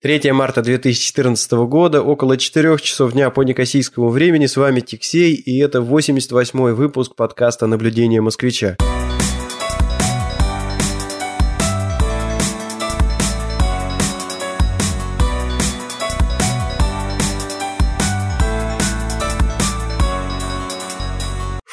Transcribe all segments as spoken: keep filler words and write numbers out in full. третьего марта две тысячи четырнадцатого года, около четырёх часов дня по некосийскому времени, с вами Тиксей, и это восемьдесят восьмой выпуск подкаста «Наблюдение москвича».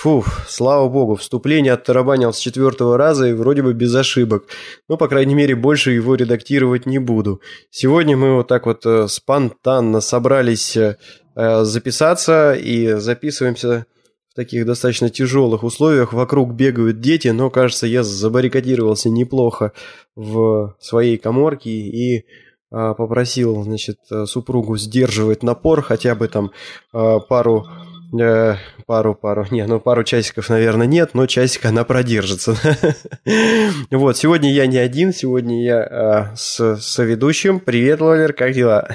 Фух, слава богу, вступление оттарабанил с четвертого раза и вроде бы без ошибок. Но, по крайней мере, больше его редактировать не буду. Сегодня мы вот так вот э, спонтанно собрались э, записаться и записываемся в таких достаточно тяжелых условиях. Вокруг бегают дети, но, кажется, я забаррикадировался неплохо в своей каморке и... попросил, значит, супругу сдерживать напор хотя бы там пару, пару, пару, не, ну пару часиков, наверное, нет, но часик она продержится. Вот, сегодня я не один, сегодня я с соведущим. Привет, Ловер, как дела?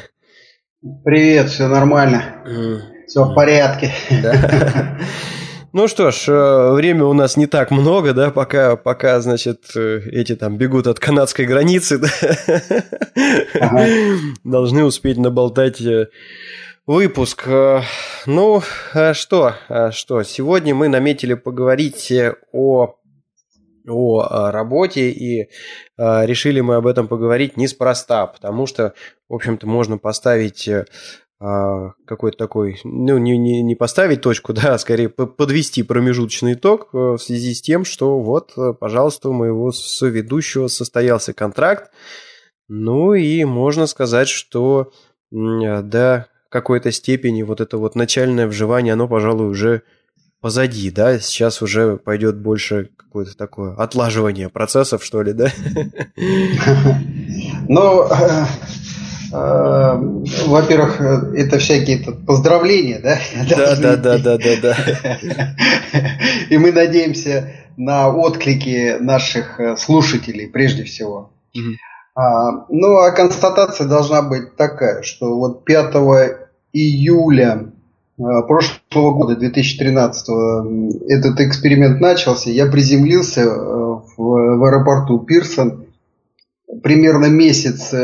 Привет, все нормально, все в порядке. Ну что ж, время у нас не так много, да, пока, пока значит, эти там бегут от канадской границы, да? Ага. Должны успеть наболтать выпуск. Ну, что, что, сегодня мы наметили поговорить о, о работе, и решили мы об этом поговорить неспроста, потому что, в общем-то, можно поставить... какой-то такой, ну, не, не, не поставить точку, да, а скорее подвести промежуточный итог в связи с тем, что вот, пожалуйста, у моего соведущего состоялся контракт, ну и можно сказать, что до какой-то степени вот это вот начальное вживание, оно, пожалуй, уже позади, да, сейчас уже пойдет больше какое-то такое отлаживание процессов, что ли, да? Ну... Во-первых, это всякие поздравления, да? Да, да, да, да, да, да. И мы надеемся на отклики наших слушателей прежде всего. Mm-hmm. А, ну, а констатация должна быть такая, что вот пятого июля прошлого года, две тысячи тринадцатого, этот эксперимент начался. Я приземлился в, в аэропорту Пирсон примерно месяц.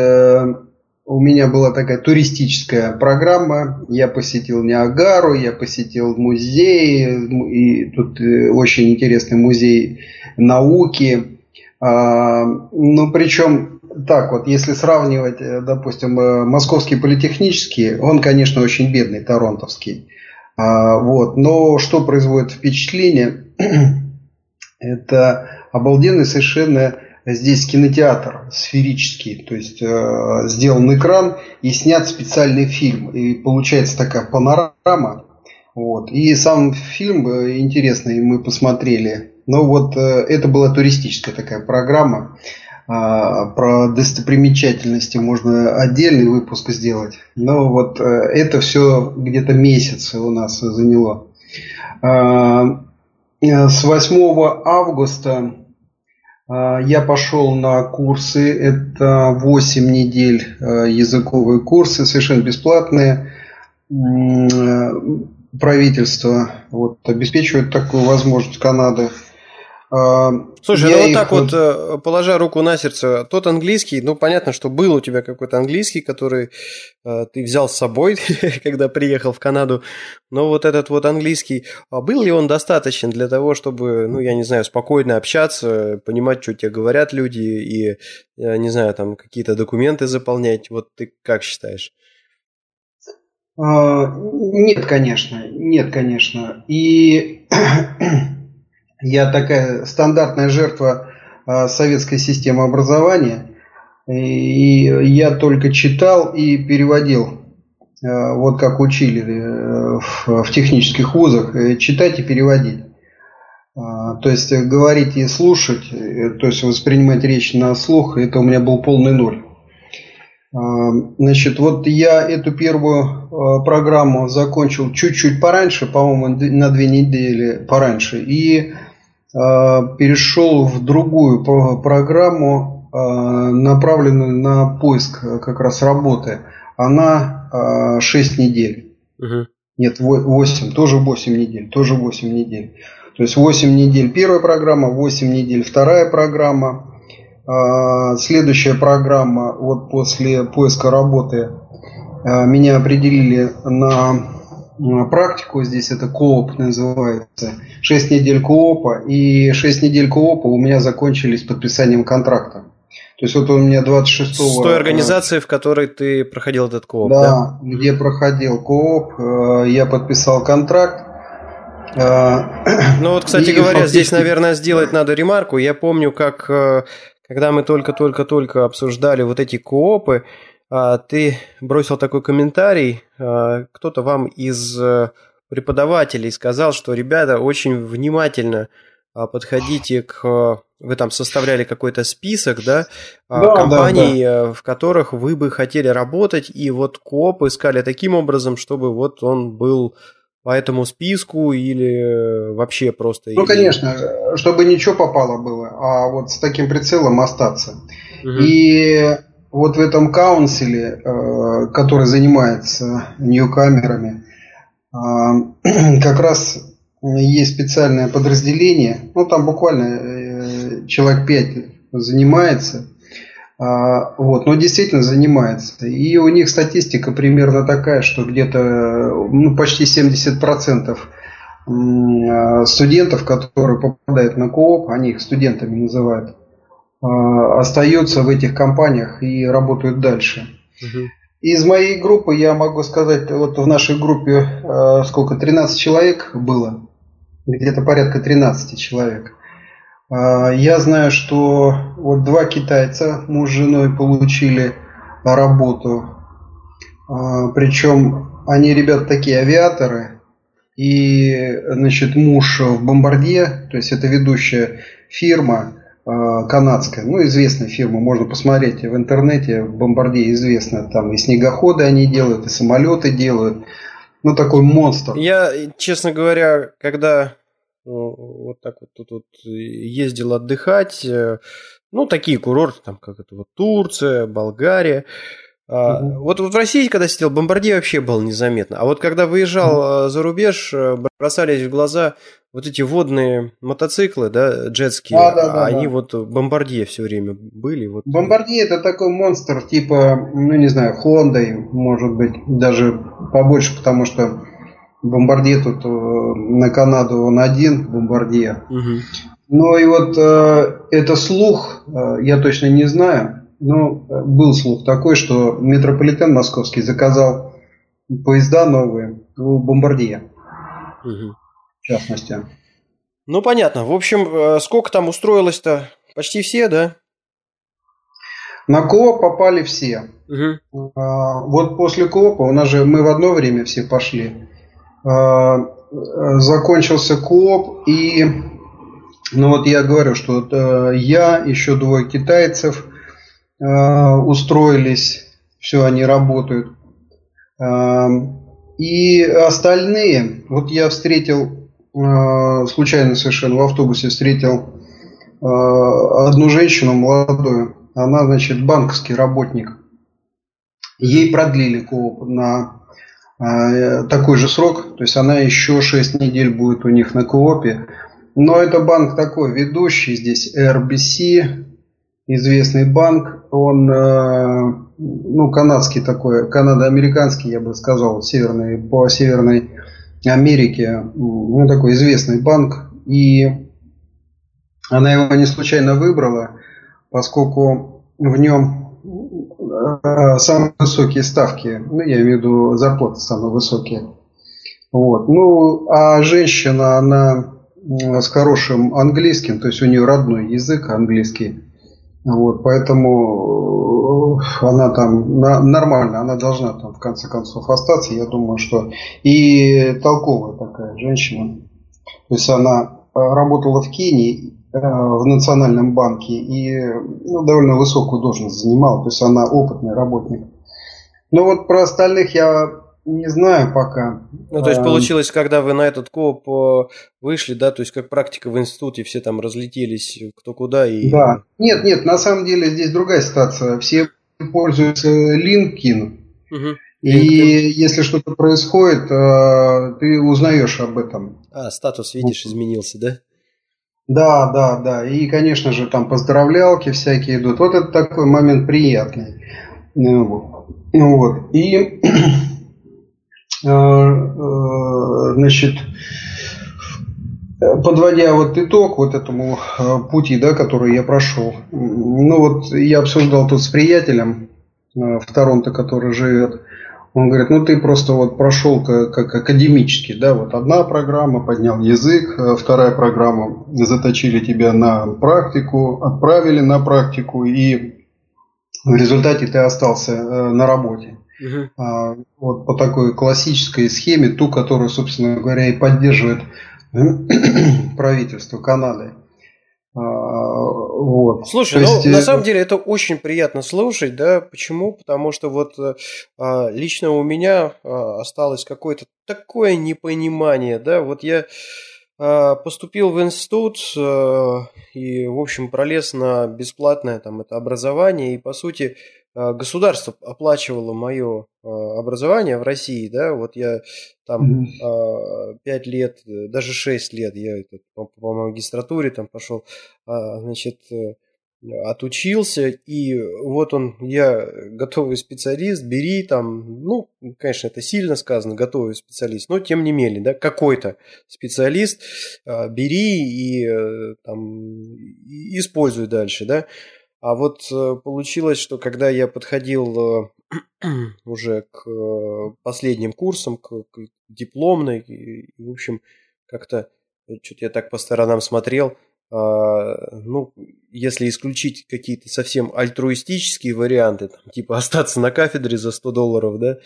У меня была такая туристическая программа, я посетил Ниагару, я посетил музей, и тут очень интересный музей науки. Ну, причем, так вот, если сравнивать, допустим, московский политехнический, он, конечно, очень бедный, торонтовский. Вот. Но что производит впечатление, это обалденный совершенно... Здесь кинотеатр сферический, то есть э, сделан экран и снят специальный фильм. И получается такая панорама. Вот. И сам фильм интересный мы посмотрели. Но вот э, это была туристическая такая программа. Э, про достопримечательности можно отдельный выпуск сделать. Но вот э, это все где-то месяц у нас заняло. Э, э, с восьмого августа... Я пошел на курсы, это восемь недель языковые курсы, совершенно бесплатные. Правительство вот, обеспечивает такую возможность Канады. Слушай, я ну вот их... так вот, положа руку на сердце, тот английский, ну понятно, что был у тебя какой-то английский, который э, ты взял с собой, когда приехал в Канаду, но вот этот вот английский, а был ли он достаточен для того, чтобы, ну я не знаю, спокойно общаться, понимать, что тебе говорят люди и, я не знаю, там какие-то документы заполнять, вот ты как считаешь? Нет, конечно, нет, конечно, и... Я такая стандартная жертва э, советской системы образования. И, и я только читал и переводил. Э, вот как учили э, в, в технических вузах. Э, читать и переводить. Э, то есть говорить и слушать. Э, то есть воспринимать речь на слух. Это у меня был полный ноль. Э, значит, вот я эту первую э, программу закончил чуть-чуть пораньше. По-моему, на две недели пораньше. И... перешел в другую программу, направленную на поиск как раз работы. Она шесть недель. Угу. Нет, восемь. Тоже восемь недель. Тоже восемь недель. То есть восемь недель первая программа, восемь недель вторая программа. Следующая программа, вот после поиска работы меня определили на практику, здесь это кооп называется, шесть недель коопа, и шесть недель коопа у меня закончились подписанием контракта. То есть вот у меня двадцать шестого... С той организацией, в которой ты проходил этот кооп, да? Да, где проходил кооп, я подписал контракт. Ну вот, кстати говоря, фактически... здесь, наверное, сделать надо ремарку. Я помню, как... Когда мы только-только-только обсуждали вот эти коопы, ты бросил такой комментарий, кто-то вам из преподавателей сказал, что, ребята, очень внимательно подходите к... Вы там составляли какой-то список, да, да компаний, да, да. в которых вы бы хотели работать, и вот кооп искали таким образом, чтобы вот он был... по этому списку или вообще просто... Ну, или... конечно, чтобы ничего попало было, а вот с таким прицелом остаться. Угу. И вот в этом каунсиле, который занимается ньюкамерами, как раз есть специальное подразделение, ну, там буквально человек пять занимается, вот, но действительно занимается. И у них статистика примерно такая, что где-то ну, почти семьдесят процентов студентов, которые попадают на кооп, они их студентами называют, остаются в этих компаниях и работают дальше. Угу. Из моей группы я могу сказать, вот в нашей группе сколько, тринадцать человек было, где-то порядка тринадцати человек. Я знаю, что вот два китайца, муж с женой, получили работу. Причем они, ребята, такие авиаторы. И, значит, муж в Бомбардье, то есть это ведущая фирма канадская, ну, известная фирма, можно посмотреть в интернете, в Бомбардье известно, там и снегоходы они делают, и самолеты делают. Ну, такой монстр. Я, честно говоря, когда... Вот так вот тут вот ездил отдыхать. Ну, такие курорты, там, как это вот Турция, Болгария. Uh-huh. Вот, вот в России, когда сидел, Бомбардье вообще было незаметно. А вот когда выезжал uh-huh. за рубеж, бросались в глаза вот эти водные мотоциклы, да, джетские, а, да, да, они да. вот Бомбардье все время были. Вот. Бомбардье это такой монстр, типа, ну не знаю, Хондой, может быть, даже побольше, потому что. Бомбардье тут на Канаду он один, Бомбардье. Угу. Ну и вот э, это слух, э, я точно не знаю, но был слух такой, что метрополитен московский заказал поезда новые у Бомбардье, угу. в частности. Ну понятно. В общем, э, сколько там устроилось-то? Почти все, да? На кооп попали все. Угу. Э, вот после коопа у нас же мы в одно время все пошли. Закончился кооп, и ну вот я говорю, что вот я, еще двое китайцев устроились, все, они работают. И остальные, вот я встретил, случайно совершенно в автобусе встретил одну женщину молодую, она, значит, банковский работник. Ей продлили кооп на такой же срок, то есть она еще шесть недель будет у них на коопе. Но это банк такой, ведущий здесь эр би си, известный банк, он ну, канадский такой, канадо-американский, я бы сказал, северный, по Северной Америке, ну, такой известный банк, и она его не случайно выбрала, поскольку в нем самые высокие ставки, ну, я имею в виду зарплаты самые высокие. Вот. Ну, а женщина, она с хорошим английским, то есть у нее родной язык английский, вот, поэтому она там на, нормально, она должна там в конце концов остаться, я думаю, что и толковая такая женщина. То есть она работала в Кении, в Национальном банке и ну, довольно высокую должность занимала, то есть она опытный работник. Но вот про остальных я не знаю пока. Ну, то есть получилось, когда вы на этот кооп вышли, да, то есть как практика в институте, все там разлетелись кто куда и... Да, нет, нет, на самом деле здесь другая ситуация. Все пользуются LinkedIn, угу. И LinkedIn. Если что-то происходит, ты узнаешь об этом. А, статус, видишь, изменился, да? Да, да, да. И, конечно же, там поздравлялки всякие идут. Вот это такой момент приятный. Вот. Вот. И, значит, подводя вот итог вот этому пути, да, который я прошел. Ну вот я обсуждал тут с приятелем в Торонто, который живет. Он говорит, ну ты просто вот прошел как, как академически, да, вот одна программа, поднял язык, вторая программа, заточили тебя на практику, отправили на практику, и в результате ты остался на работе. Uh-huh. А, вот по такой классической схеме, ту, которую, собственно говоря, и поддерживает правительство Канады. А, вот. Слушай, ну, есть... на самом деле это очень приятно слушать, да, почему? Потому что вот а, лично у меня а, осталось какое-то такое непонимание, да, вот я а, поступил в институт а, и, в общем, пролез на бесплатное там это образование, и, по сути, государство оплачивало мое образование в России, да, вот я там пять лет, даже шесть лет я по магистратуре там пошел, значит, отучился, и вот он, я готовый специалист, бери там, ну, конечно, это сильно сказано, готовый специалист, но тем не менее, да, какой-то специалист, бери и там используй дальше, да. А вот получилось, что когда я подходил уже к последним курсам, к дипломной, и, в общем, как-то, что-то я так по сторонам смотрел, ну, если исключить какие-то совсем альтруистические варианты, там, типа остаться на кафедре за сто долларов, да,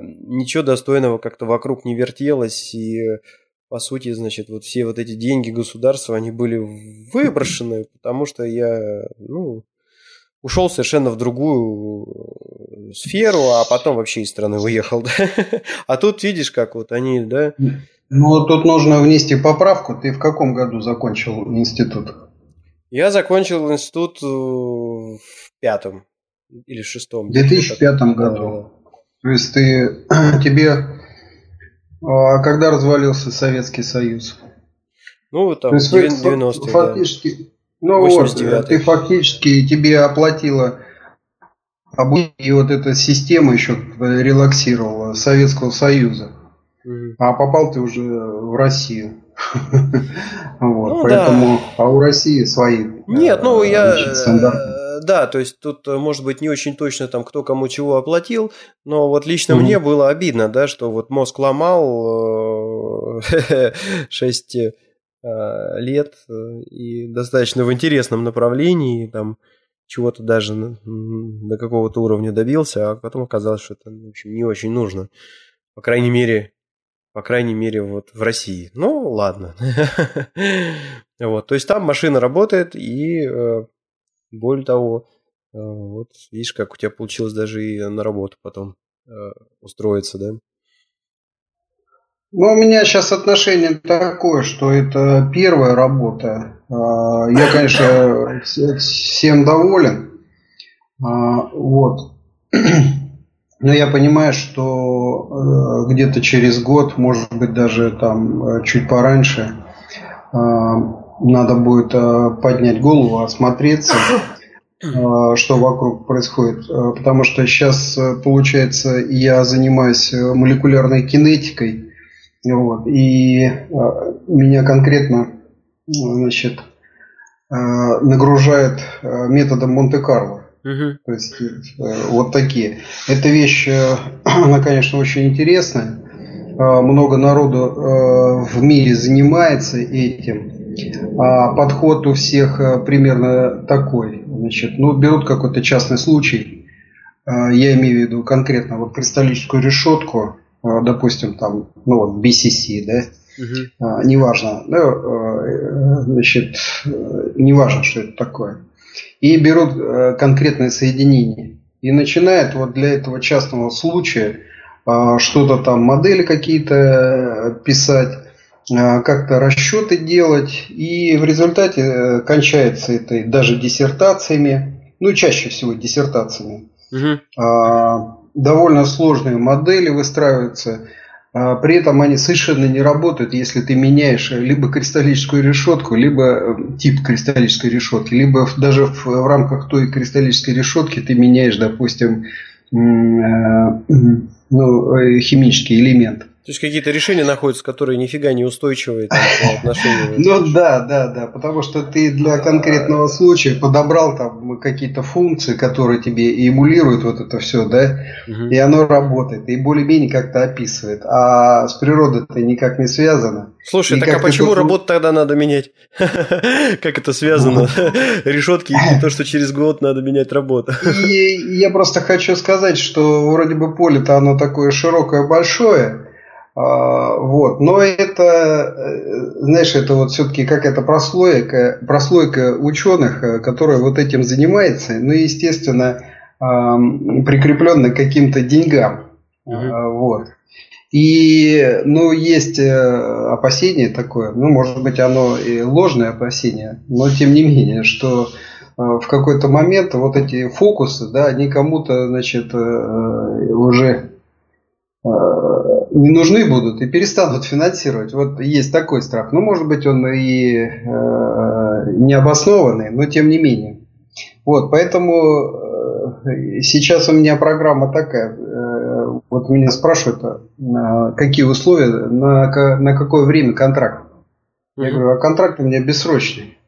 ничего достойного как-то вокруг не вертелось, и... По сути, значит, вот все вот эти деньги государства, они были выброшены, потому что я, ну, ушел совершенно в другую сферу, а потом вообще из страны уехал. Да? А тут видишь, как вот они, да? Ну, тут нужно внести поправку. Ты в каком году закончил институт? Я закончил институт в пятом или в шестом. В две тысячи пятом году. То есть ты тебе... А когда развалился Советский Союз? Ну, там, девяностые, фактически, да. Ну, восемьдесят девятый. Вот, ты фактически, тебе оплатила обучение, и вот эта система еще релаксировала Советского Союза. Mm-hmm. А попал ты уже в Россию. Вот, ну, поэтому, да. А у России свои. Нет, ну, я... стандарты. Да, то есть тут, может быть, не очень точно там кто кому чего оплатил, но вот лично mm-hmm. мне было обидно, да, что вот мозг ломал шесть лет и достаточно в интересном направлении, там чего-то даже до какого-то уровня добился, а потом оказалось, что это, в общем, не очень нужно, по крайней мере, по крайней мере вот в России. Ну, ладно. Вот, то есть там машина работает и... Более того, вот видишь, как у тебя получилось даже и на работу потом устроиться, да? Ну, у меня сейчас отношение такое, что это первая работа. Я, конечно, всем доволен. Вот. Но я понимаю, что где-то через год, может быть, даже там чуть пораньше... Надо будет э, поднять голову, осмотреться, э, что вокруг происходит. Потому что сейчас, получается, я занимаюсь молекулярной кинетикой. Вот, и э, меня конкретно, значит, э, нагружает методом Монте-Карло. Uh-huh. То есть э, вот такие. Эта вещь, э, она, конечно, очень интересная. Э, много народу э, в мире занимается этим. А подход у всех примерно такой. Значит, ну, берут какой-то частный случай, я имею в виду конкретно вот кристаллическую решетку, допустим, там, ну вот би си си, да, угу. неважно, да, значит, неважно, что это такое. И берут конкретное соединение. И начинают вот для этого частного случая что-то там, модели какие-то писать, как-то расчеты делать, и в результате кончается это даже диссертациями, ну чаще всего диссертациями. Угу. Довольно сложные модели выстраиваются, При этом они совершенно не работают, если ты меняешь либо кристаллическую решетку, либо тип кристаллической решетки, либо даже в рамках той кристаллической решетки ты меняешь, допустим, ну, химический элемент. То есть какие-то решения находятся, которые нифига не устойчивые там, по отношению. Ну да, да, да, потому что ты для конкретного случая подобрал там какие-то функции, которые тебе эмулируют вот это все, да, и оно работает, и более-менее как-то описывает, а с природой это никак не связано. Слушай, так а почему работу тогда надо менять? Как это связано? Решетки и то, что через год надо менять работу. Я просто хочу сказать, что вроде бы поле-то оно такое широкое, большое. Вот. Но это, знаешь, это вот все-таки какая-то прослойка, прослойка ученых, которая вот этим занимается, ну и, естественно, прикрепленная к каким-то деньгам. Uh-huh. Вот. И, ну, есть опасение такое, ну, может быть, оно и ложное опасение, но тем не менее, что в какой-то момент вот эти фокусы, да, они кому-то, значит, уже... не нужны будут и перестанут финансировать. Вот есть такой страх. Ну, может быть, он и э, необоснованный, но тем не менее. Вот, поэтому э, сейчас у меня программа такая. Э, вот меня спрашивают, э, какие условия, на, на какое время контракт. Mm-hmm. Я говорю, а контракт у меня бессрочный.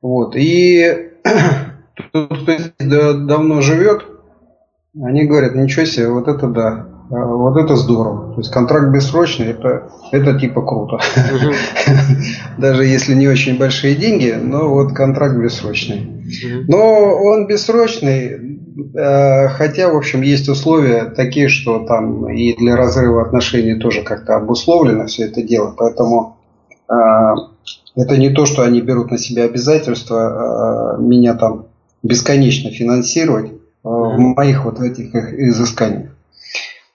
Вот. И тот, кто давно живет, они говорят, ничего себе, вот это да. Вот это здорово. То есть контракт бессрочный, это, это типа круто. Uh-huh. Даже если не очень большие деньги, но вот контракт бессрочный. Uh-huh. Но он бессрочный, хотя, в общем, есть условия такие, что там и для разрыва отношений тоже как-то обусловлено все это дело. Поэтому это не то, что они берут на себя обязательства меня там бесконечно финансировать в моих вот этих изысканиях.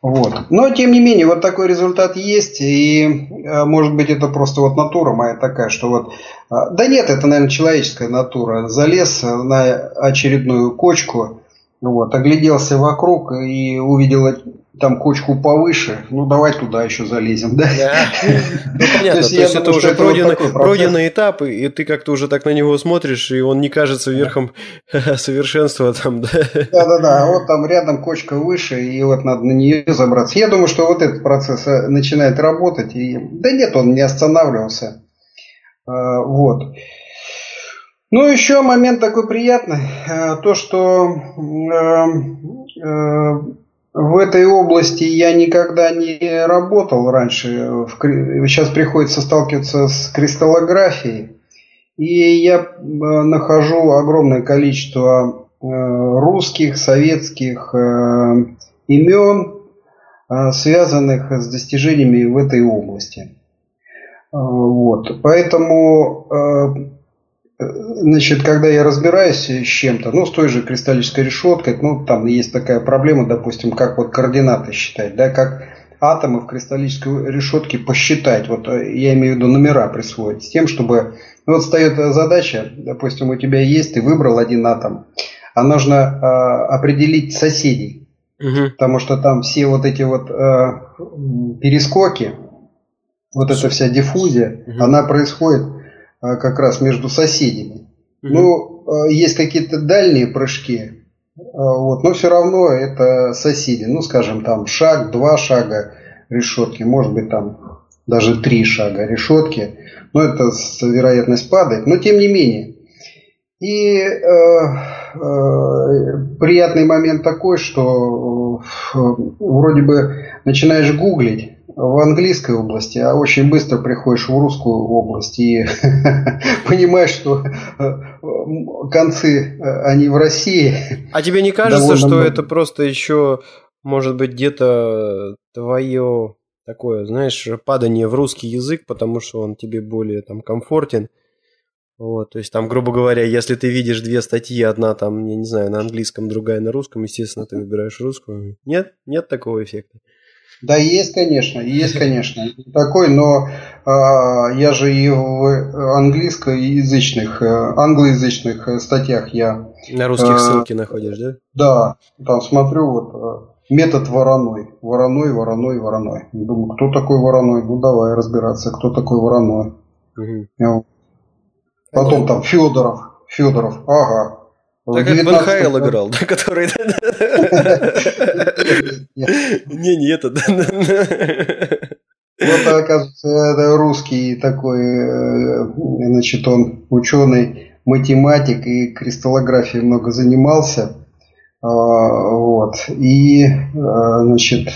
Вот. Но, тем не менее, вот такой результат есть, и, может быть, это просто вот натура моя такая, что вот... Да нет, это, наверное, человеческая натура. Залез на очередную кочку, вот, огляделся вокруг и увидел там кочку повыше. Ну, давай туда еще залезем, да? Ну, понятно, то есть это уже пройденный этап, и ты как-то уже так на него смотришь, и он не кажется верхом совершенства там, да? Да-да-да, вот там рядом кочка выше, и вот надо на нее забраться. Я думаю, что вот этот процесс начинает работать, и да нет, он не останавливался. Вот. Ну, еще момент такой приятный, то, что... В этой области я никогда не работал раньше. Сейчас приходится сталкиваться с кристаллографией. И я нахожу огромное количество русских, советских имен, связанных с достижениями в этой области. Вот. Поэтому... Значит, когда я разбираюсь с чем-то, ну, с той же кристаллической решеткой, ну, там есть такая проблема, допустим, как вот координаты считать, да, как атомы в кристаллической решетке посчитать, вот я имею в виду номера присвоить, с тем, чтобы, ну, вот встает задача, допустим, у тебя есть, ты выбрал один атом, а нужно э, определить соседей, угу. Потому что там все вот эти вот э, перескоки, вот эта вся диффузия, угу. Она происходит... как раз между соседями. Mm-hmm. Ну, есть какие-то дальние прыжки, вот, но все равно это соседи. Ну, скажем, там шаг, два шага решетки, может быть, там даже три шага решетки. Но это вероятность падает, но тем не менее. И э, э, приятный момент такой, что э, вроде бы начинаешь гуглить, в английской области, а очень быстро приходишь в русскую область и понимаешь, что концы, они в России. А тебе не кажется, что много... это просто еще, может быть, где-то твое такое, знаешь, падание в русский язык, потому что он тебе более там комфортен? Вот, то есть там, грубо говоря, если ты видишь две статьи, одна там, я не знаю, на английском, другая на русском, естественно, ты выбираешь русскую. Нет? Нет такого эффекта? Да, есть, конечно, есть, конечно, такой, но э, я же и в английскоязычных, э, англоязычных статьях я... На русских э, ссылки находишь, да? Да, там смотрю, вот Метод Вороной. Вороной, Вороной, Вороной. Думаю, кто такой Вороной? Ну, давай разбираться, кто такой Вороной. Угу. Потом там Федоров. Федоров, ага. Так как в эн ха эл играл, да, который... Не, не это. Вот, оказывается, русский такой, значит, он ученый, математик и кристаллографией много занимался. Вот. И, значит,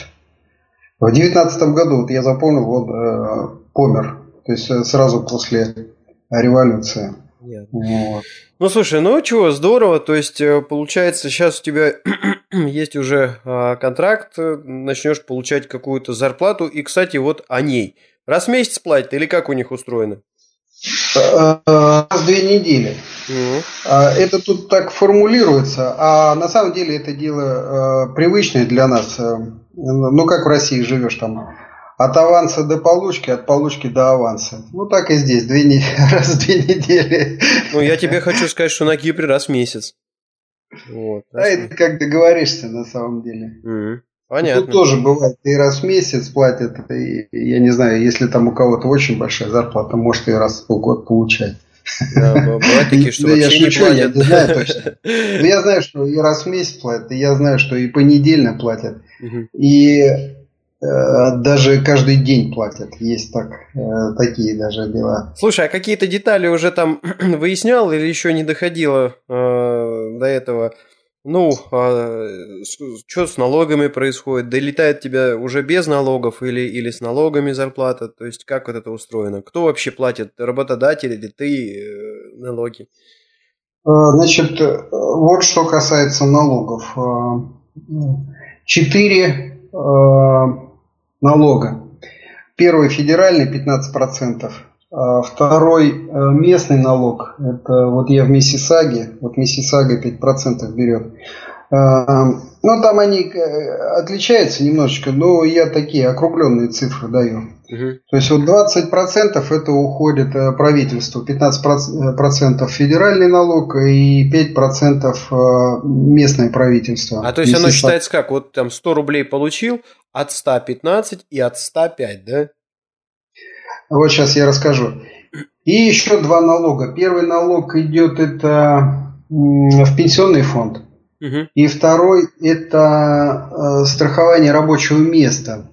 в девятнадцатом году, вот я запомнил, он помер. То есть сразу после революции. Вот. Ну, слушай, ну чего, здорово, то есть, получается, сейчас у тебя есть уже а, контракт, начнешь получать какую-то зарплату, и, кстати, вот о ней. Раз в месяц платят, или как у них устроено? Раз в две недели. Mm-hmm. Это тут так формулируется, а на самом деле это дело э, привычное для нас. Ну, как в России живешь там? От аванса до получки, от получки до аванса. Ну, так и здесь, две не... раз в две недели. Ну, я тебе хочу сказать, что на Кипре раз в месяц. Вот, а раз... это как договоришься на самом деле. Угу. Понятно. Тут тоже бывает, и раз в месяц платят, и, я не знаю, если там у кого-то очень большая зарплата, может и раз в полгода получать. Да, бывают такие, что вообще я шучу, не платят. Я не знаю точно. Но я знаю, что и раз в месяц платят, и я знаю, что и понедельно платят. Угу. И... даже каждый день платят. Есть так, такие даже дела. Слушай, а какие-то детали уже там выяснял или еще не доходило э, до этого? Ну, э, что с налогами происходит? Долетает тебя уже без налогов или, или с налогами зарплата? То есть, как вот это устроено? Кто вообще платит? Работодатель или ты э, налоги? Значит, вот что касается налогов. Четыре налога. Первый федеральный пятнадцать процентов, второй местный налог, это вот я в Миссисаге, вот Миссисага пять процентов берет. Ну, там они отличаются немножечко, но я такие округленные цифры даю. Угу. То есть вот двадцать процентов это уходит правительству, пятнадцать процентов федеральный налог и пять процентов местное правительство. А то есть Миссисага. Оно считается как? Вот там сто рублей получил, от ста пятнадцать и от ста пять, да? Вот сейчас я расскажу. И еще два налога. Первый налог идет это в пенсионный фонд. И второй – это э, страхование рабочего места.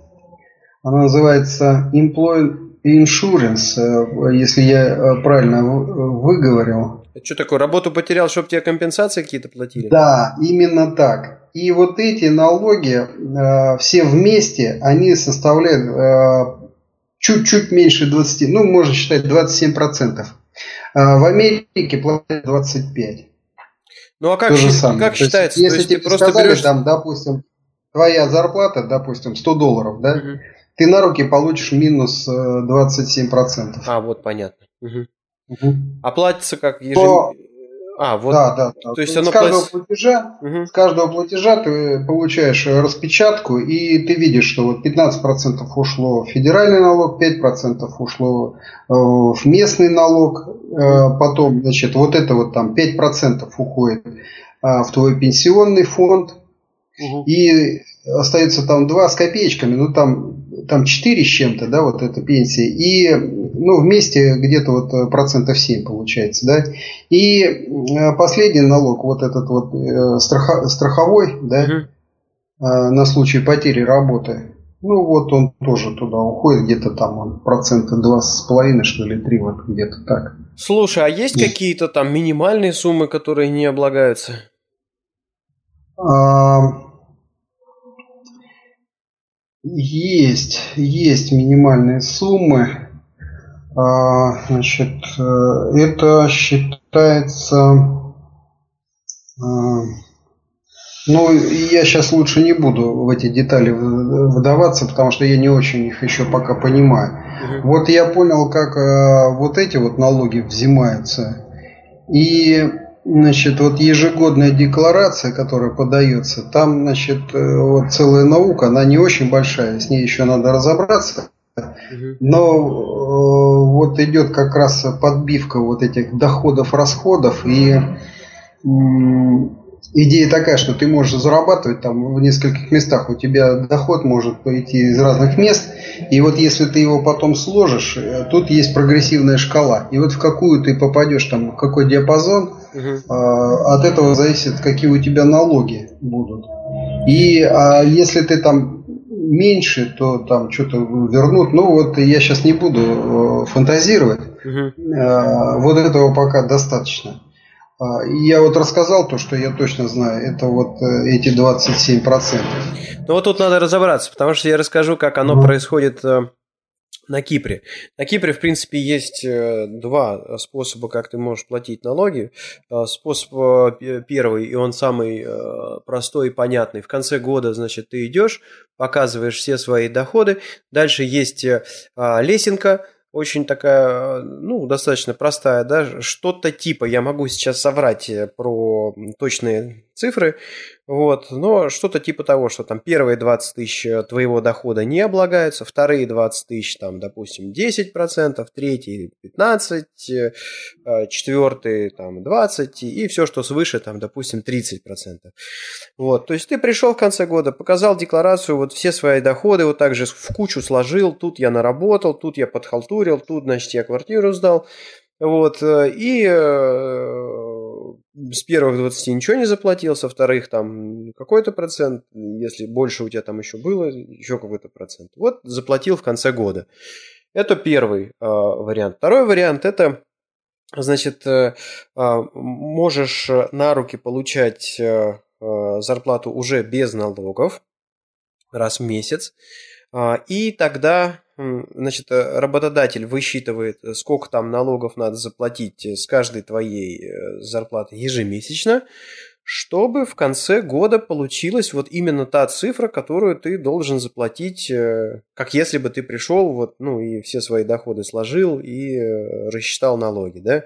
Оно называется Employee Insurance, э, если я э, правильно в, выговорил. Это что такое? Работу потерял, чтобы тебе компенсации какие-то платили? Да, именно так. И вот эти налоги, э, все вместе, они составляют э, чуть-чуть меньше двадцати, ну, можно считать двадцать семь процентов. Э, в Америке платят двадцать пять процентов. Ну а как, счит, как считается? Если то есть тебе ты просто сказали, берешь... там, допустим, твоя зарплата, допустим, сто долларов, да, угу. Ты на руки получишь минус двадцать семь процентов. А, вот понятно. Угу. Угу. А платится как ежемесячно? А, вот. Да, да, да. То есть с, оно каждого плат... платежа, угу. С каждого платежа ты получаешь распечатку, и ты видишь, что вот пятнадцать процентов ушло в федеральный налог, пять процентов ушло в местный налог. Потом, значит, вот это вот там пять процентов уходит а, в твой пенсионный фонд, угу. И остается там два с копеечками, ну там, там четыре с чем-то, да, вот эта пенсия, и ну, вместе где-то вот процентов семь получается, да. И последний налог, вот этот вот э, страха, страховой, да, угу. э, на случай потери работы, ну вот он тоже туда уходит, где-то там он процента два с половиной, что ли, три, вот где-то так. Слушай, а есть и... какие-то там минимальные суммы, которые не облагаются? А... Есть, есть минимальные суммы. А, значит, это считается... А... Ну, я сейчас лучше не буду в эти детали вдаваться, потому что я не очень их еще пока понимаю. Угу. Вот я понял, как э, вот эти вот налоги взимаются. И, значит, вот ежегодная декларация, которая подается, там, значит, э, вот целая наука, она не очень большая, с ней еще надо разобраться. Угу. Но э, вот идет как раз подбивка вот этих доходов-расходов и... Э, идея такая, что ты можешь зарабатывать там в нескольких местах, у тебя доход может пойти из разных мест, и вот если ты его потом сложишь, тут есть прогрессивная шкала, и вот в какую ты попадешь, там, в какой диапазон, угу. а, от этого зависит, какие у тебя налоги будут. И а если ты там меньше, то там что-то вернут, ну вот я сейчас не буду фантазировать, угу. а, вот этого пока достаточно. Я вот рассказал то, что я точно знаю, это вот эти двадцать семь процентов. Ну вот тут надо разобраться, потому что я расскажу, как оно mm-hmm. происходит на Кипре. На Кипре, в принципе, есть два способа, как ты можешь платить налоги. Способ первый, и он самый простой и понятный. В конце года, значит, ты идешь, показываешь все свои доходы. Дальше есть лесенка. Очень такая, ну, достаточно простая, да, что-то типа, я могу сейчас соврать про точные цифры, вот, но что-то типа того, что там первые двадцать тысяч твоего дохода не облагаются, вторые двадцать тысяч, там, допустим, десять процентов, третьи пятнадцать процентов, четвертые, там, двадцать процентов, и все, что свыше, там, допустим, тридцать процентов. Вот, то есть ты пришел в конце года, показал декларацию, вот все свои доходы вот так же в кучу сложил, тут я наработал, тут я подхалтурил, тут, значит, я квартиру сдал, вот, и с первых двадцати ничего не заплатил, со вторых там какой-то процент, если больше у тебя там еще было, еще какой-то процент, вот, заплатил в конце года. Это первый вариант. Второй вариант – это, значит, можешь на руки получать зарплату уже без налогов раз в месяц, и тогда, значит, работодатель высчитывает, сколько там налогов надо заплатить с каждой твоей зарплаты ежемесячно, чтобы в конце года получилась вот именно та цифра, которую ты должен заплатить, как если бы ты пришел, вот, ну, и все свои доходы сложил и рассчитал налоги, да.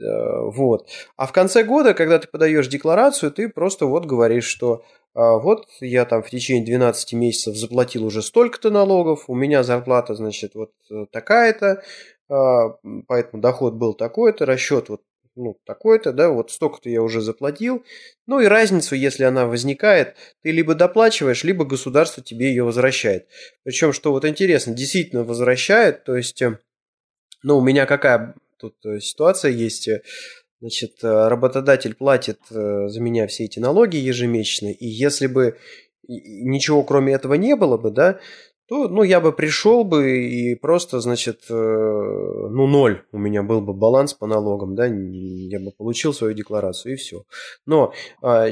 Вот. А в конце года, когда ты подаешь декларацию, ты просто вот говоришь, что вот я там в течение двенадцати месяцев заплатил уже столько-то налогов, у меня зарплата, значит, вот такая-то, поэтому доход был такой-то, расчет вот, ну, такой-то, да, вот столько-то я уже заплатил. Ну и разницу, если она возникает, ты либо доплачиваешь, либо государство тебе ее возвращает. Причем, что вот интересно, действительно возвращает, то есть, ну, у меня какая тут ситуация есть. Значит, работодатель платит за меня все эти налоги ежемесячно, и если бы ничего кроме этого не было бы, да, то, ну, я бы пришел бы и просто, значит, ну, ноль у меня был бы баланс по налогам, да, я бы получил свою декларацию и все. Но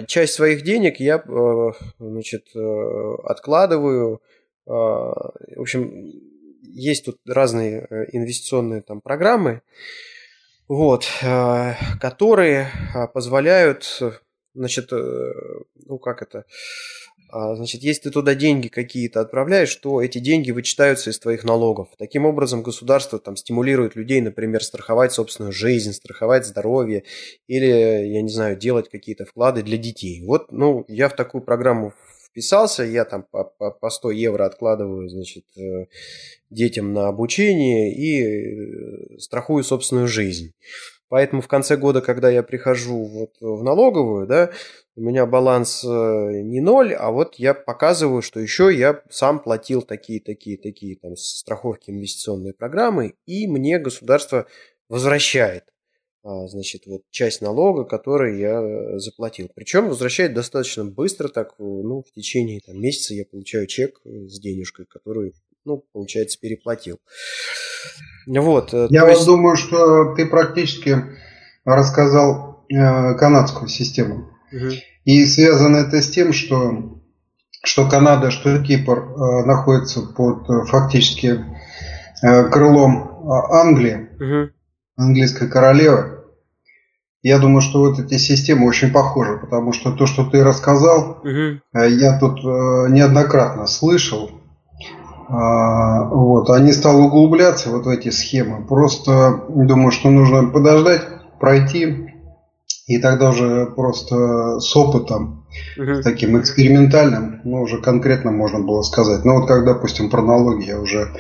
часть своих денег я, значит, откладываю, в общем, есть тут разные инвестиционные там программы, вот, которые позволяют, значит, ну как это, значит, если ты туда деньги какие-то отправляешь, то эти деньги вычитаются из твоих налогов. Таким образом, государство там стимулирует людей, например, страховать собственную жизнь, страховать здоровье или, я не знаю, делать какие-то вклады для детей. Вот, ну, я в такую программу вписался, я там по сто евро откладываю, значит, детям на обучение и страхую собственную жизнь. Поэтому в конце года, когда я прихожу вот в налоговую, да, у меня баланс не ноль, а вот я показываю, что еще я сам платил такие-такие-такие там страховки, инвестиционные программы, и мне государство возвращает, значит, вот часть налога, который я заплатил. Причем возвращает достаточно быстро, так, ну, в течение там месяца я получаю чек с денежкой, которую, ну, получается, переплатил. Вот. Я вот есть... думаю, что ты практически рассказал э, канадскую систему. Угу. И связано это с тем, что, что Канада, что Кипр э, находятся под э, фактически э, крылом э, Англии. Угу. Английской королевы. Я думаю, что вот эти системы очень похожи, потому что то, что ты рассказал, угу. я тут э, неоднократно слышал. А, вот, они стали углубляться вот в эти схемы. Просто думаю, что нужно подождать, пройти, и тогда уже просто с опытом, угу. таким экспериментальным, ну, уже конкретно можно было сказать. Ну, вот как, допустим, про налоги я уже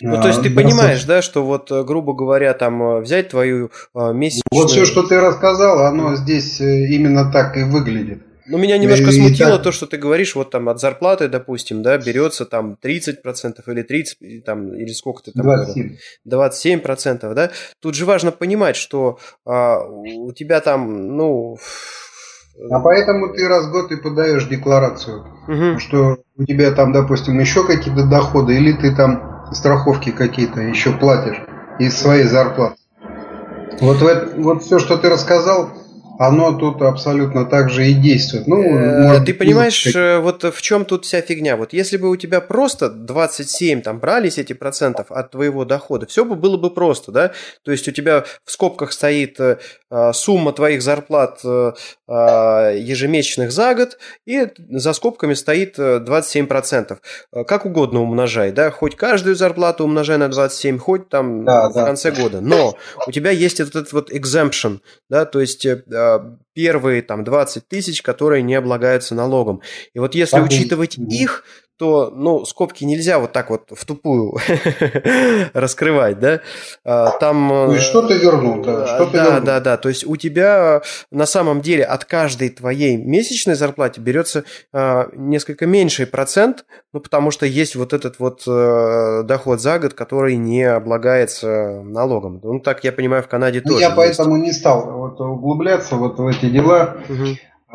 Ну, то есть ты понимаешь, да, что вот, грубо говоря, там взять твою месячную... Вот все, что ты рассказал, оно здесь именно так и выглядит. Ну, меня немножко и смутило так... то, что ты говоришь, вот там от зарплаты, допустим, да, берется там тридцать процентов или тридцать, там, или сколько ты там... двадцать семь процентов. двадцать семь процентов, да. Тут же важно понимать, что а, у тебя там, ну... А поэтому ты раз в год и подаешь декларацию, угу. что у тебя там, допустим, еще какие-то доходы, или ты там страховки какие-то еще платишь из своей зарплаты. Вот, в, вот все, что ты рассказал... Оно тут абсолютно так же и действует. Ну, может, ты понимаешь, вот в чем тут вся фигня? Вот если бы у тебя просто двадцать семь там брались эти процентов от твоего дохода, все бы было бы просто, да? То есть у тебя в скобках стоит сумма твоих зарплат ежемесячных за год, и за скобками стоит двадцать семь процентов. Как угодно умножай, да? Хоть каждую зарплату умножай на двадцать семь, хоть там да, в да. конце года. Но у тебя есть этот, этот вот exemption, да? То есть... первые там двадцать тысяч, которые не облагаются налогом. И вот если Папа. учитывать их, то, ну, скобки нельзя вот так вот в тупую раскрывать, да? Там... Ну и что ты вернул? Да, что ты да, вернул? да, да. То есть у тебя на самом деле от каждой твоей месячной зарплаты берется а, несколько меньший процент, ну, потому что есть вот этот вот а, доход за год, который не облагается налогом. Ну, так я понимаю, в Канаде ну, тоже. Я есть. Поэтому не стал вот углубляться вот в эти дела, угу.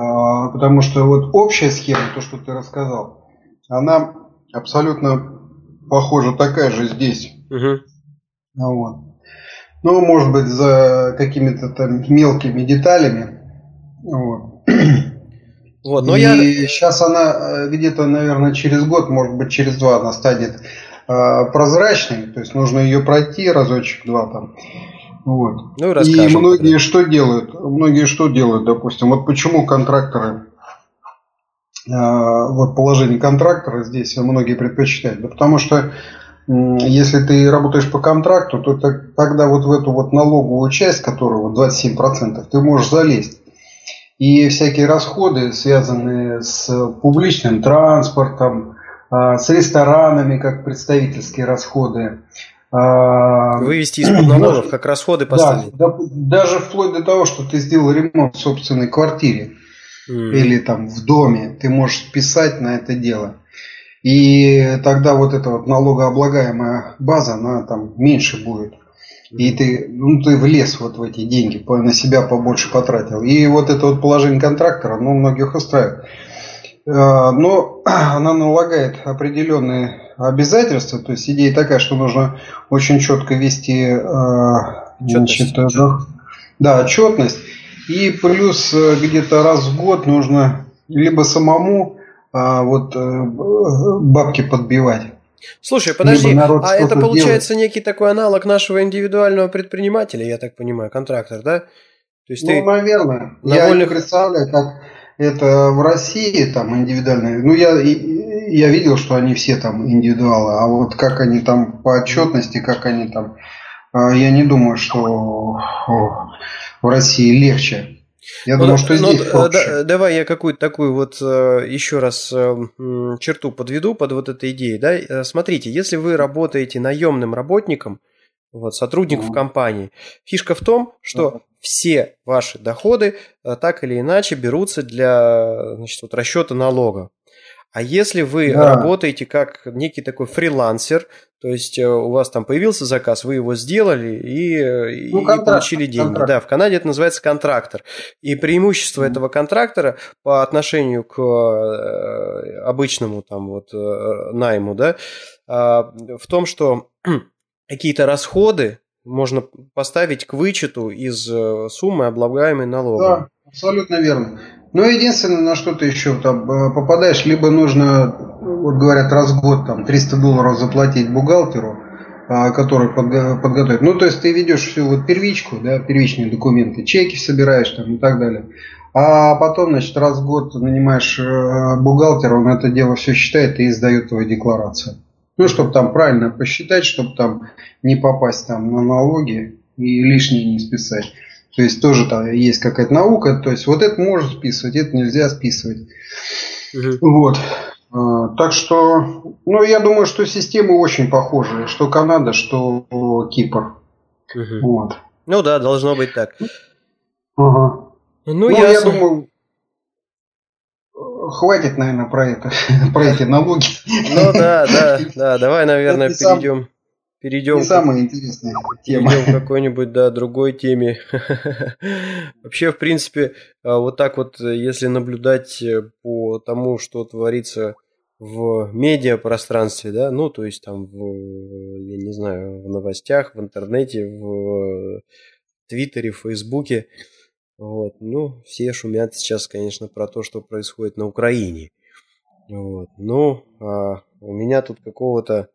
а, потому что вот общая схема, то, что ты рассказал, она абсолютно, похоже, такая же здесь. Угу. Вот. Ну, может быть, за какими-то там мелкими деталями. Вот. Вот, но и я... сейчас она где-то, наверное, через год, может быть, через два она станет э, прозрачной. То есть нужно ее пройти разочек-два там. Вот. Ну, и многие тогда. что делают? Многие что делают, допустим? Вот почему контракторы... Вот положение контрактора здесь многие предпочитают. Да потому что если ты работаешь по контракту, то ты, тогда вот в эту вот налоговую часть, которая вот двадцать семь процентов, ты можешь залезть. И всякие расходы, связанные с публичным транспортом, с ресторанами, как представительские расходы. Вывести из-под налогов, как расходы поставить. Да, да, даже вплоть до того, что ты сделал ремонт в собственной квартире. Или там в доме, ты можешь писать на это дело. И тогда вот эта вот налогооблагаемая база, она там меньше будет. И ты, ну, ты влез вот в эти деньги, на себя побольше потратил. И вот это вот положение контрактора, ну, многих устраивает. Но она налагает определенные обязательства. То есть идея такая, что нужно очень четко вести значит, да, отчетность. И плюс где-то раз в год нужно либо самому а, вот, бабки подбивать. Слушай, подожди, а это получается делает. некий такой аналог нашего индивидуального предпринимателя, я так понимаю, контрактор, да? То есть ну, ты наверное. Я не представляю, как это в России там индивидуальные. Ну, я, я видел, что они все там индивидуалы, а вот как они там по отчетности, как они там... Я не думаю, что... в России легче. Я ну, думаю, что ну, здесь ну, да, давай я какую-то такую вот еще раз черту подведу под вот этой идеей. Да? Смотрите, если вы работаете наемным работником, вот, сотрудник mm-hmm. в компании, фишка в том, что mm-hmm. все ваши доходы так или иначе берутся для значит, вот, расчета налога. А если вы да. работаете как некий такой фрилансер, то есть у вас там появился заказ, вы его сделали и, ну, и получили деньги. Контракт. Да, в Канаде это называется контрактор. И преимущество mm-hmm. этого контрактора по отношению к обычному там, вот, найму, да, в том, что какие-то расходы можно поставить к вычету из суммы, облагаемой налогом. Да, абсолютно верно. Ну, единственное, на что ты еще там попадаешь, либо нужно, вот говорят, раз в год там, триста долларов заплатить бухгалтеру, который подготовит. Ну, то есть ты ведешь всю вот первичку, да, первичные документы, чеки собираешь там, и так далее. А потом, значит, раз в год нанимаешь бухгалтера, он это дело все считает и издает твою декларацию. Ну, чтобы там правильно посчитать, чтобы там не попасть там, на налоги и лишнее не списать. То есть тоже там есть какая-то наука, то есть вот это можно списывать, это нельзя списывать. Угу. Вот. Так что, ну, я думаю, что системы очень похожи, что Канада, что Кипр. Угу. Вот. Ну да, должно быть так. Ага. Ну, ну я, я думаю, хватит, наверное, про это, про эти налоги. Ну да, да, да. Давай, наверное, перейдем. Перейдем, не самая интересная тема. Перейдем к какой-нибудь, да, другой теме. Вообще, в принципе, вот так вот, если наблюдать по тому, что творится в медиапространстве, да, ну, то есть там, в, я не знаю, в новостях, в интернете, в Твиттере, в Фейсбуке, вот, ну, все шумят сейчас, конечно, про то, что происходит на Украине. Вот, ну, а у меня тут какого-то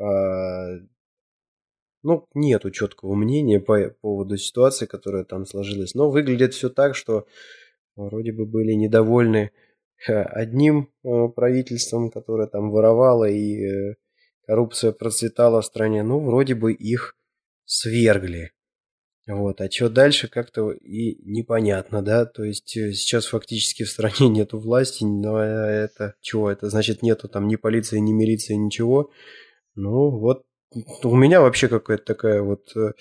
А, ну, нету четкого мнения по поводу ситуации, которая там сложилась. Но выглядит все так, что вроде бы были недовольны одним правительством, которое там воровало и коррупция процветала в стране. Ну, вроде бы их свергли. Вот. А что дальше, как-то и непонятно, да? То есть сейчас фактически в стране нету власти. Но это чего? Это значит, нету там ни полиции, ни милиции, ничего. Ну, вот у меня вообще какая-то такая вот э,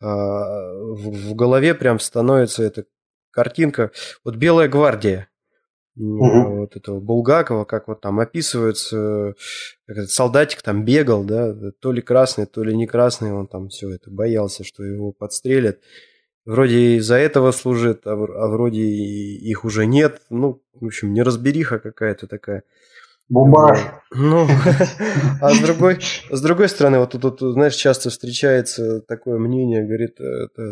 в, в голове прям становится эта картинка. Вот «Белая гвардия», угу, вот этого Булгакова, как вот там описывается, как этот солдатик там бегал, да, то ли красный, то ли не красный, он там все это боялся, что его подстрелят. Вроде из-за этого служит, а, а вроде их уже нет. Ну, в общем, неразбериха какая-то такая. Бумаж. Ну, а с другой, с другой стороны, вот тут, знаешь, часто встречается такое мнение, говорит,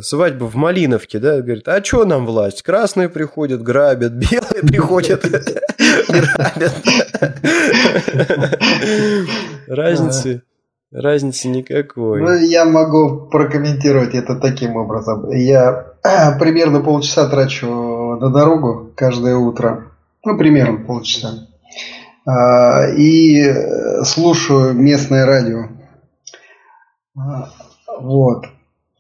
свадьба в Малиновке, да, говорит, а что нам власть? Красные приходят, грабят, белые приходят, грабят. Разницы, разницы никакой. Ну, я могу прокомментировать это таким образом. Я примерно полчаса трачу на дорогу каждое утро, ну, примерно полчаса. И слушаю местное радио. Вот.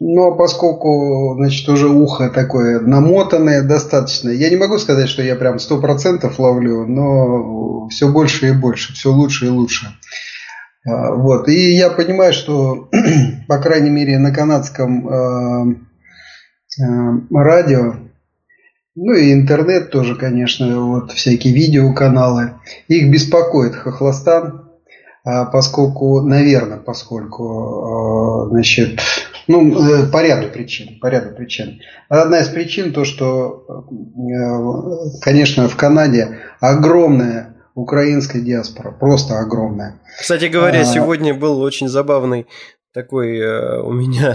Но поскольку, значит, уже ухо такое намотанное достаточно, я не могу сказать, что я прям сто процентов ловлю, но все больше и больше, все лучше и лучше. Вот. И я понимаю, что, по крайней мере, на канадском радио, ну и интернет тоже, конечно, вот всякие видеоканалы. Их беспокоит Хохлостан, поскольку, наверное, поскольку, значит, ну, по ряду причин, по ряду причин. Одна из причин то, что, конечно, в Канаде огромная украинская диаспора, просто огромная. Кстати говоря, а... сегодня был очень забавный такой у меня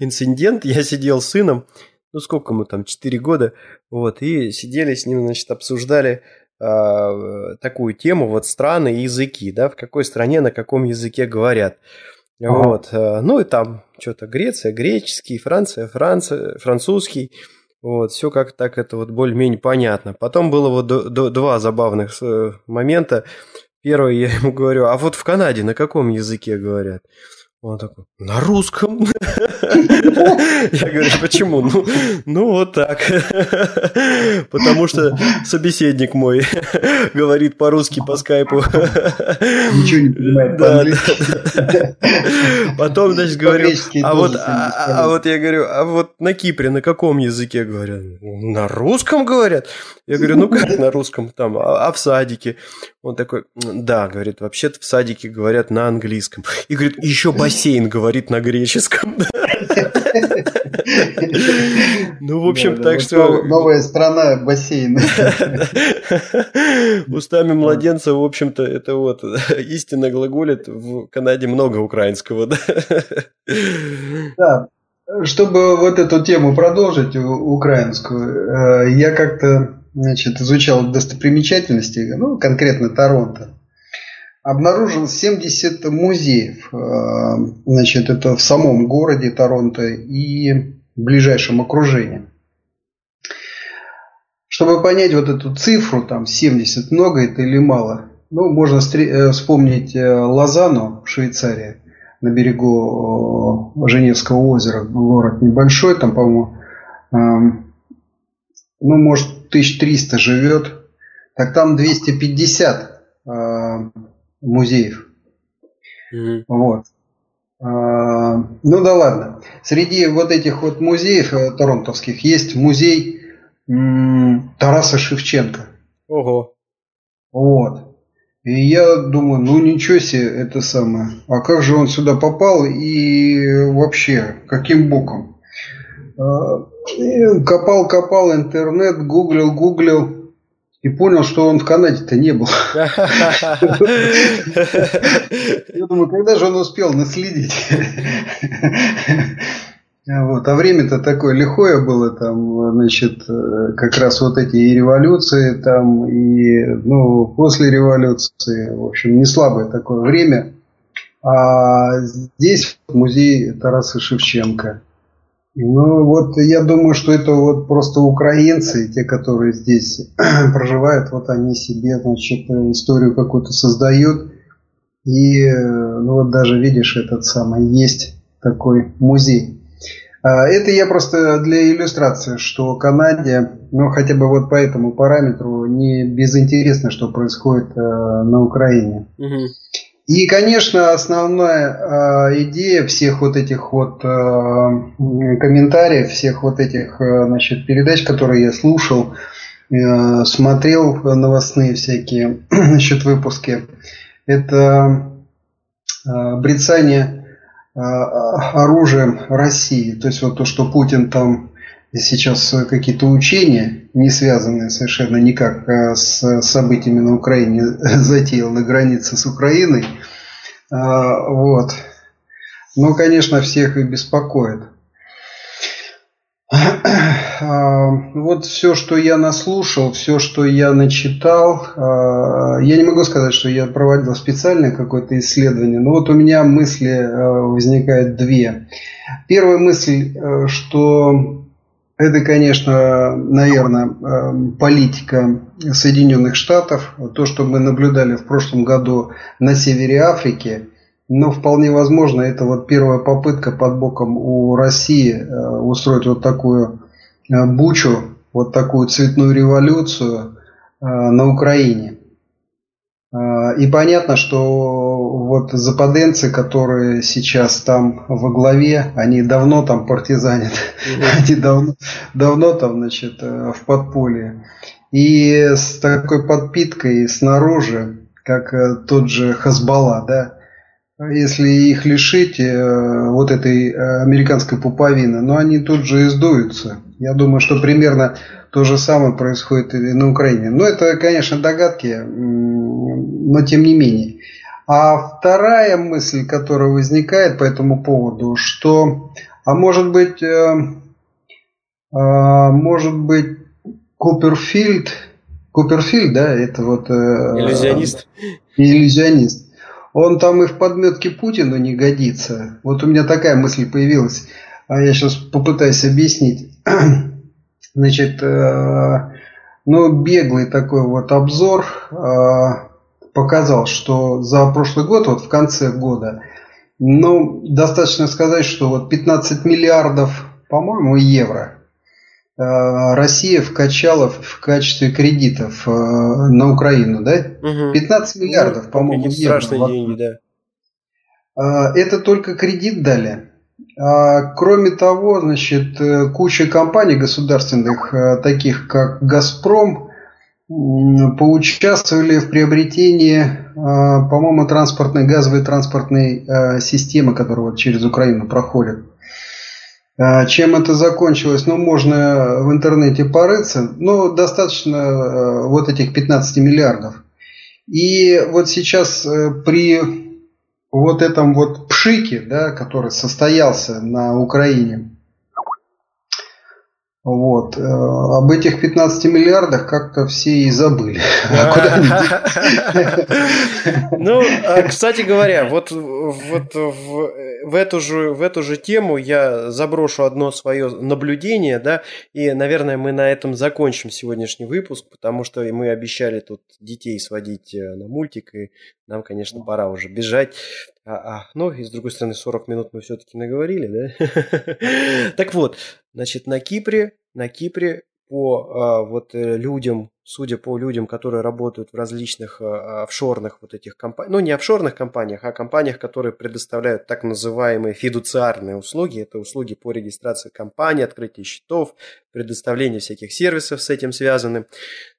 инцидент. Я сидел с сыном. Ну, сколько мы там, четыре года, вот, и сидели с ним, значит, обсуждали э, такую тему, вот, страны и языки, да, в какой стране, на каком языке говорят, ага. Вот, э, ну, и там что-то Греция, греческий, Франция, Франция, французский, вот, все как так это вот более-менее понятно. Потом было вот д- д- два забавных э, момента. Первый, я ему говорю, а вот в Канаде на каком языке говорят? Он такой, на русском. Я говорю, почему? Ну, ну вот так. Потому что собеседник мой говорит по-русски по скайпу. Ничего не понимает по-английски. Потом, значит, говорю, а вот, а, а вот я говорю, а вот на Кипре на каком языке говорят? На русском говорят? Я говорю, ну как на русском там, а, а в садике? Он такой, да, говорит, вообще-то в садике говорят на английском. И говорит, еще бассейн говорит на греческом. Ну, в общем, так что... Новая страна, бассейн. Устами младенца, в общем-то, это вот истинно глаголит. В Канаде много украинского, да? Да. Чтобы вот эту тему продолжить, украинскую, я как-то, значит, изучал достопримечательности, ну, конкретно Торонто. Обнаружил семьдесят музеев, значит, это в самом городе Торонто и в ближайшем окружении. Чтобы понять вот эту цифру, там семьдесят, много это или мало, ну, можно вспомнить Лозанну в Швейцарии, на берегу Женевского озера, город небольшой, там, по-моему, ну, может, тысяча триста живет. так там двести пятьдесят э, музеев. Mm-hmm. Вот. Э, ну да ладно. Среди вот этих вот музеев э, торонтовских есть музей э, Тараса Шевченко. Ого. Вот. И я думаю, ну ничего себе, это самое. А как же он сюда попал и вообще, каким боком? Копал, копал интернет, гуглил, гуглил и понял, что он в Канаде-то не был. Я думаю, когда же он успел наследить? Вот. А время-то такое лихое было, там, значит, как раз вот эти и революции, там, и, ну, после революции, в общем, не слабое такое время. А здесь музей Тараса Шевченко. Ну, вот я думаю, что это вот просто украинцы, те, которые здесь проживают, вот они себе, значит, историю какую-то создают. И, ну, вот даже, видишь, этот самый, есть такой музей. Это я просто для иллюстрации, что Канаде, ну хотя бы вот по этому параметру, не безинтересно, что происходит э, на Украине. Угу. И, конечно, основная э, идея всех вот этих вот э, комментариев, всех вот этих э, значит, передач, которые я слушал, э, смотрел новостные всякие значит, выпуски, это э, брецание оружием России. То есть вот то, что Путин там сейчас какие-то учения, не связанные совершенно никак с событиями на Украине, затеял на границе с Украиной. Вот. Но, конечно, всех и беспокоит. Вот все, что я наслушал, все, что я начитал, я не могу сказать, что я проводил специальное какое-то исследование, но вот у меня мысли возникают две. Первая мысль, что это, конечно, наверное, политика Соединенных Штатов, то, что мы наблюдали в прошлом году на севере Африки. Но вполне возможно, это вот первая попытка под боком у России устроить вот такую бучу, вот такую цветную революцию на Украине. И понятно, что вот западенцы, которые сейчас там во главе, они давно там партизанят, mm-hmm. они давно, давно там, значит, в подполье. И с такой подпиткой снаружи, как тот же Хазбалла, да, если их лишить э, вот этой э, американской пуповины, но они тут же издуются. Я думаю, что примерно то же самое происходит и на Украине. Но это, конечно, догадки, но тем не менее. А вторая мысль, которая возникает по этому поводу, что, а может быть, э, э, может быть, Куперфильд, Куперфильд, да, это вот... Э, иллюзионист. Э, иллюзионист. Он там и в подметке Путину не годится. Вот у меня такая мысль появилась. Я сейчас попытаюсь объяснить. Значит, ну, беглый такой вот обзор показал, что за прошлый год, вот в конце года, ну, достаточно сказать, что вот пятнадцать миллиардов, по-моему, евро Россия вкачала в качестве кредитов на Украину, да? Угу. пятнадцать миллиардов, ну, по-моему, евро. Страшные деньги, да. Это только кредит дали. Кроме того, значит, куча компаний государственных, таких как Газпром, поучаствовали в приобретении, по-моему, транспортной, газовой транспортной системы, которая через Украину проходит. Чем это закончилось, ну, можно в интернете порыться, но достаточно вот этих пятнадцать миллиардов. И вот сейчас при вот этом вот пшике, да, который состоялся на Украине, вот, об этих пятнадцати миллиардах как-то все и забыли. Ну, кстати говоря, вот в эту же тему я заброшу одно свое наблюдение, да, и, наверное, мы на этом закончим сегодняшний выпуск, потому что мы обещали тут детей сводить на мультик, и нам, конечно, пора уже бежать. А, а, ну, и с другой стороны, сорок минут мы все-таки наговорили, да? Так вот, значит, на Кипре, на Кипре по вот людям, судя по людям, которые работают в различных офшорных вот этих компаниях, ну не офшорных компаниях, а компаниях, которые предоставляют так называемые фидуциарные услуги, это услуги по регистрации компаний, открытию счетов, предоставлению всяких сервисов с этим связаны,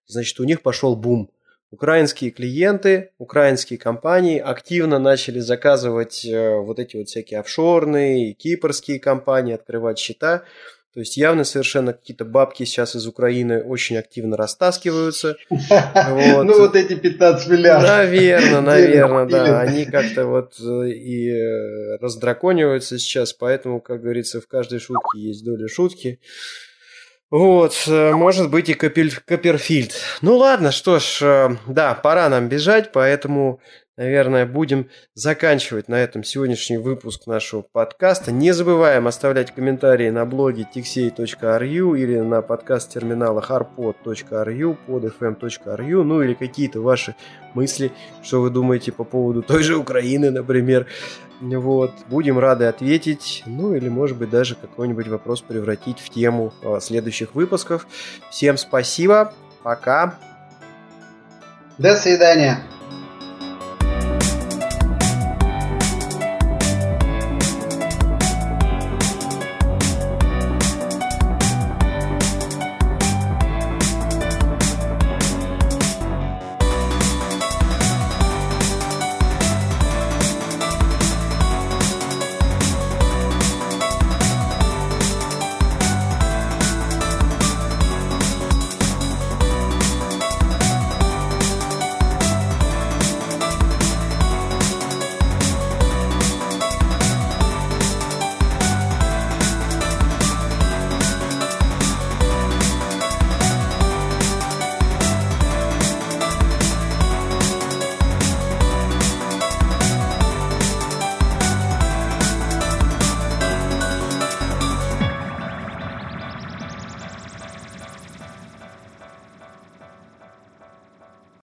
значит, у них пошел бум. Украинские клиенты, украинские компании активно начали заказывать вот эти вот всякие офшорные, кипрские компании, открывать счета. То есть явно совершенно какие-то бабки сейчас из Украины очень активно растаскиваются. Ну вот эти пятнадцать миллиардов. Наверное, наверное, да. Они как-то вот и раздракониваются сейчас, поэтому, как говорится, в каждой шутке есть доля шутки. Вот, может быть и Куперфильд. Ну ладно, что ж, да, пора нам бежать, поэтому, наверное, будем заканчивать на этом сегодняшний выпуск нашего подкаста. Не забываем оставлять комментарии на блоге тиксей точка ру или на подкаст-терминалах арпод точка ру, подфм точка ру, ну или какие-то ваши мысли, что вы думаете по поводу той же Украины, например. Вот. Будем рады ответить, ну или, может быть, даже какой-нибудь вопрос превратить в тему следующих выпусков. Всем спасибо, пока. До свидания.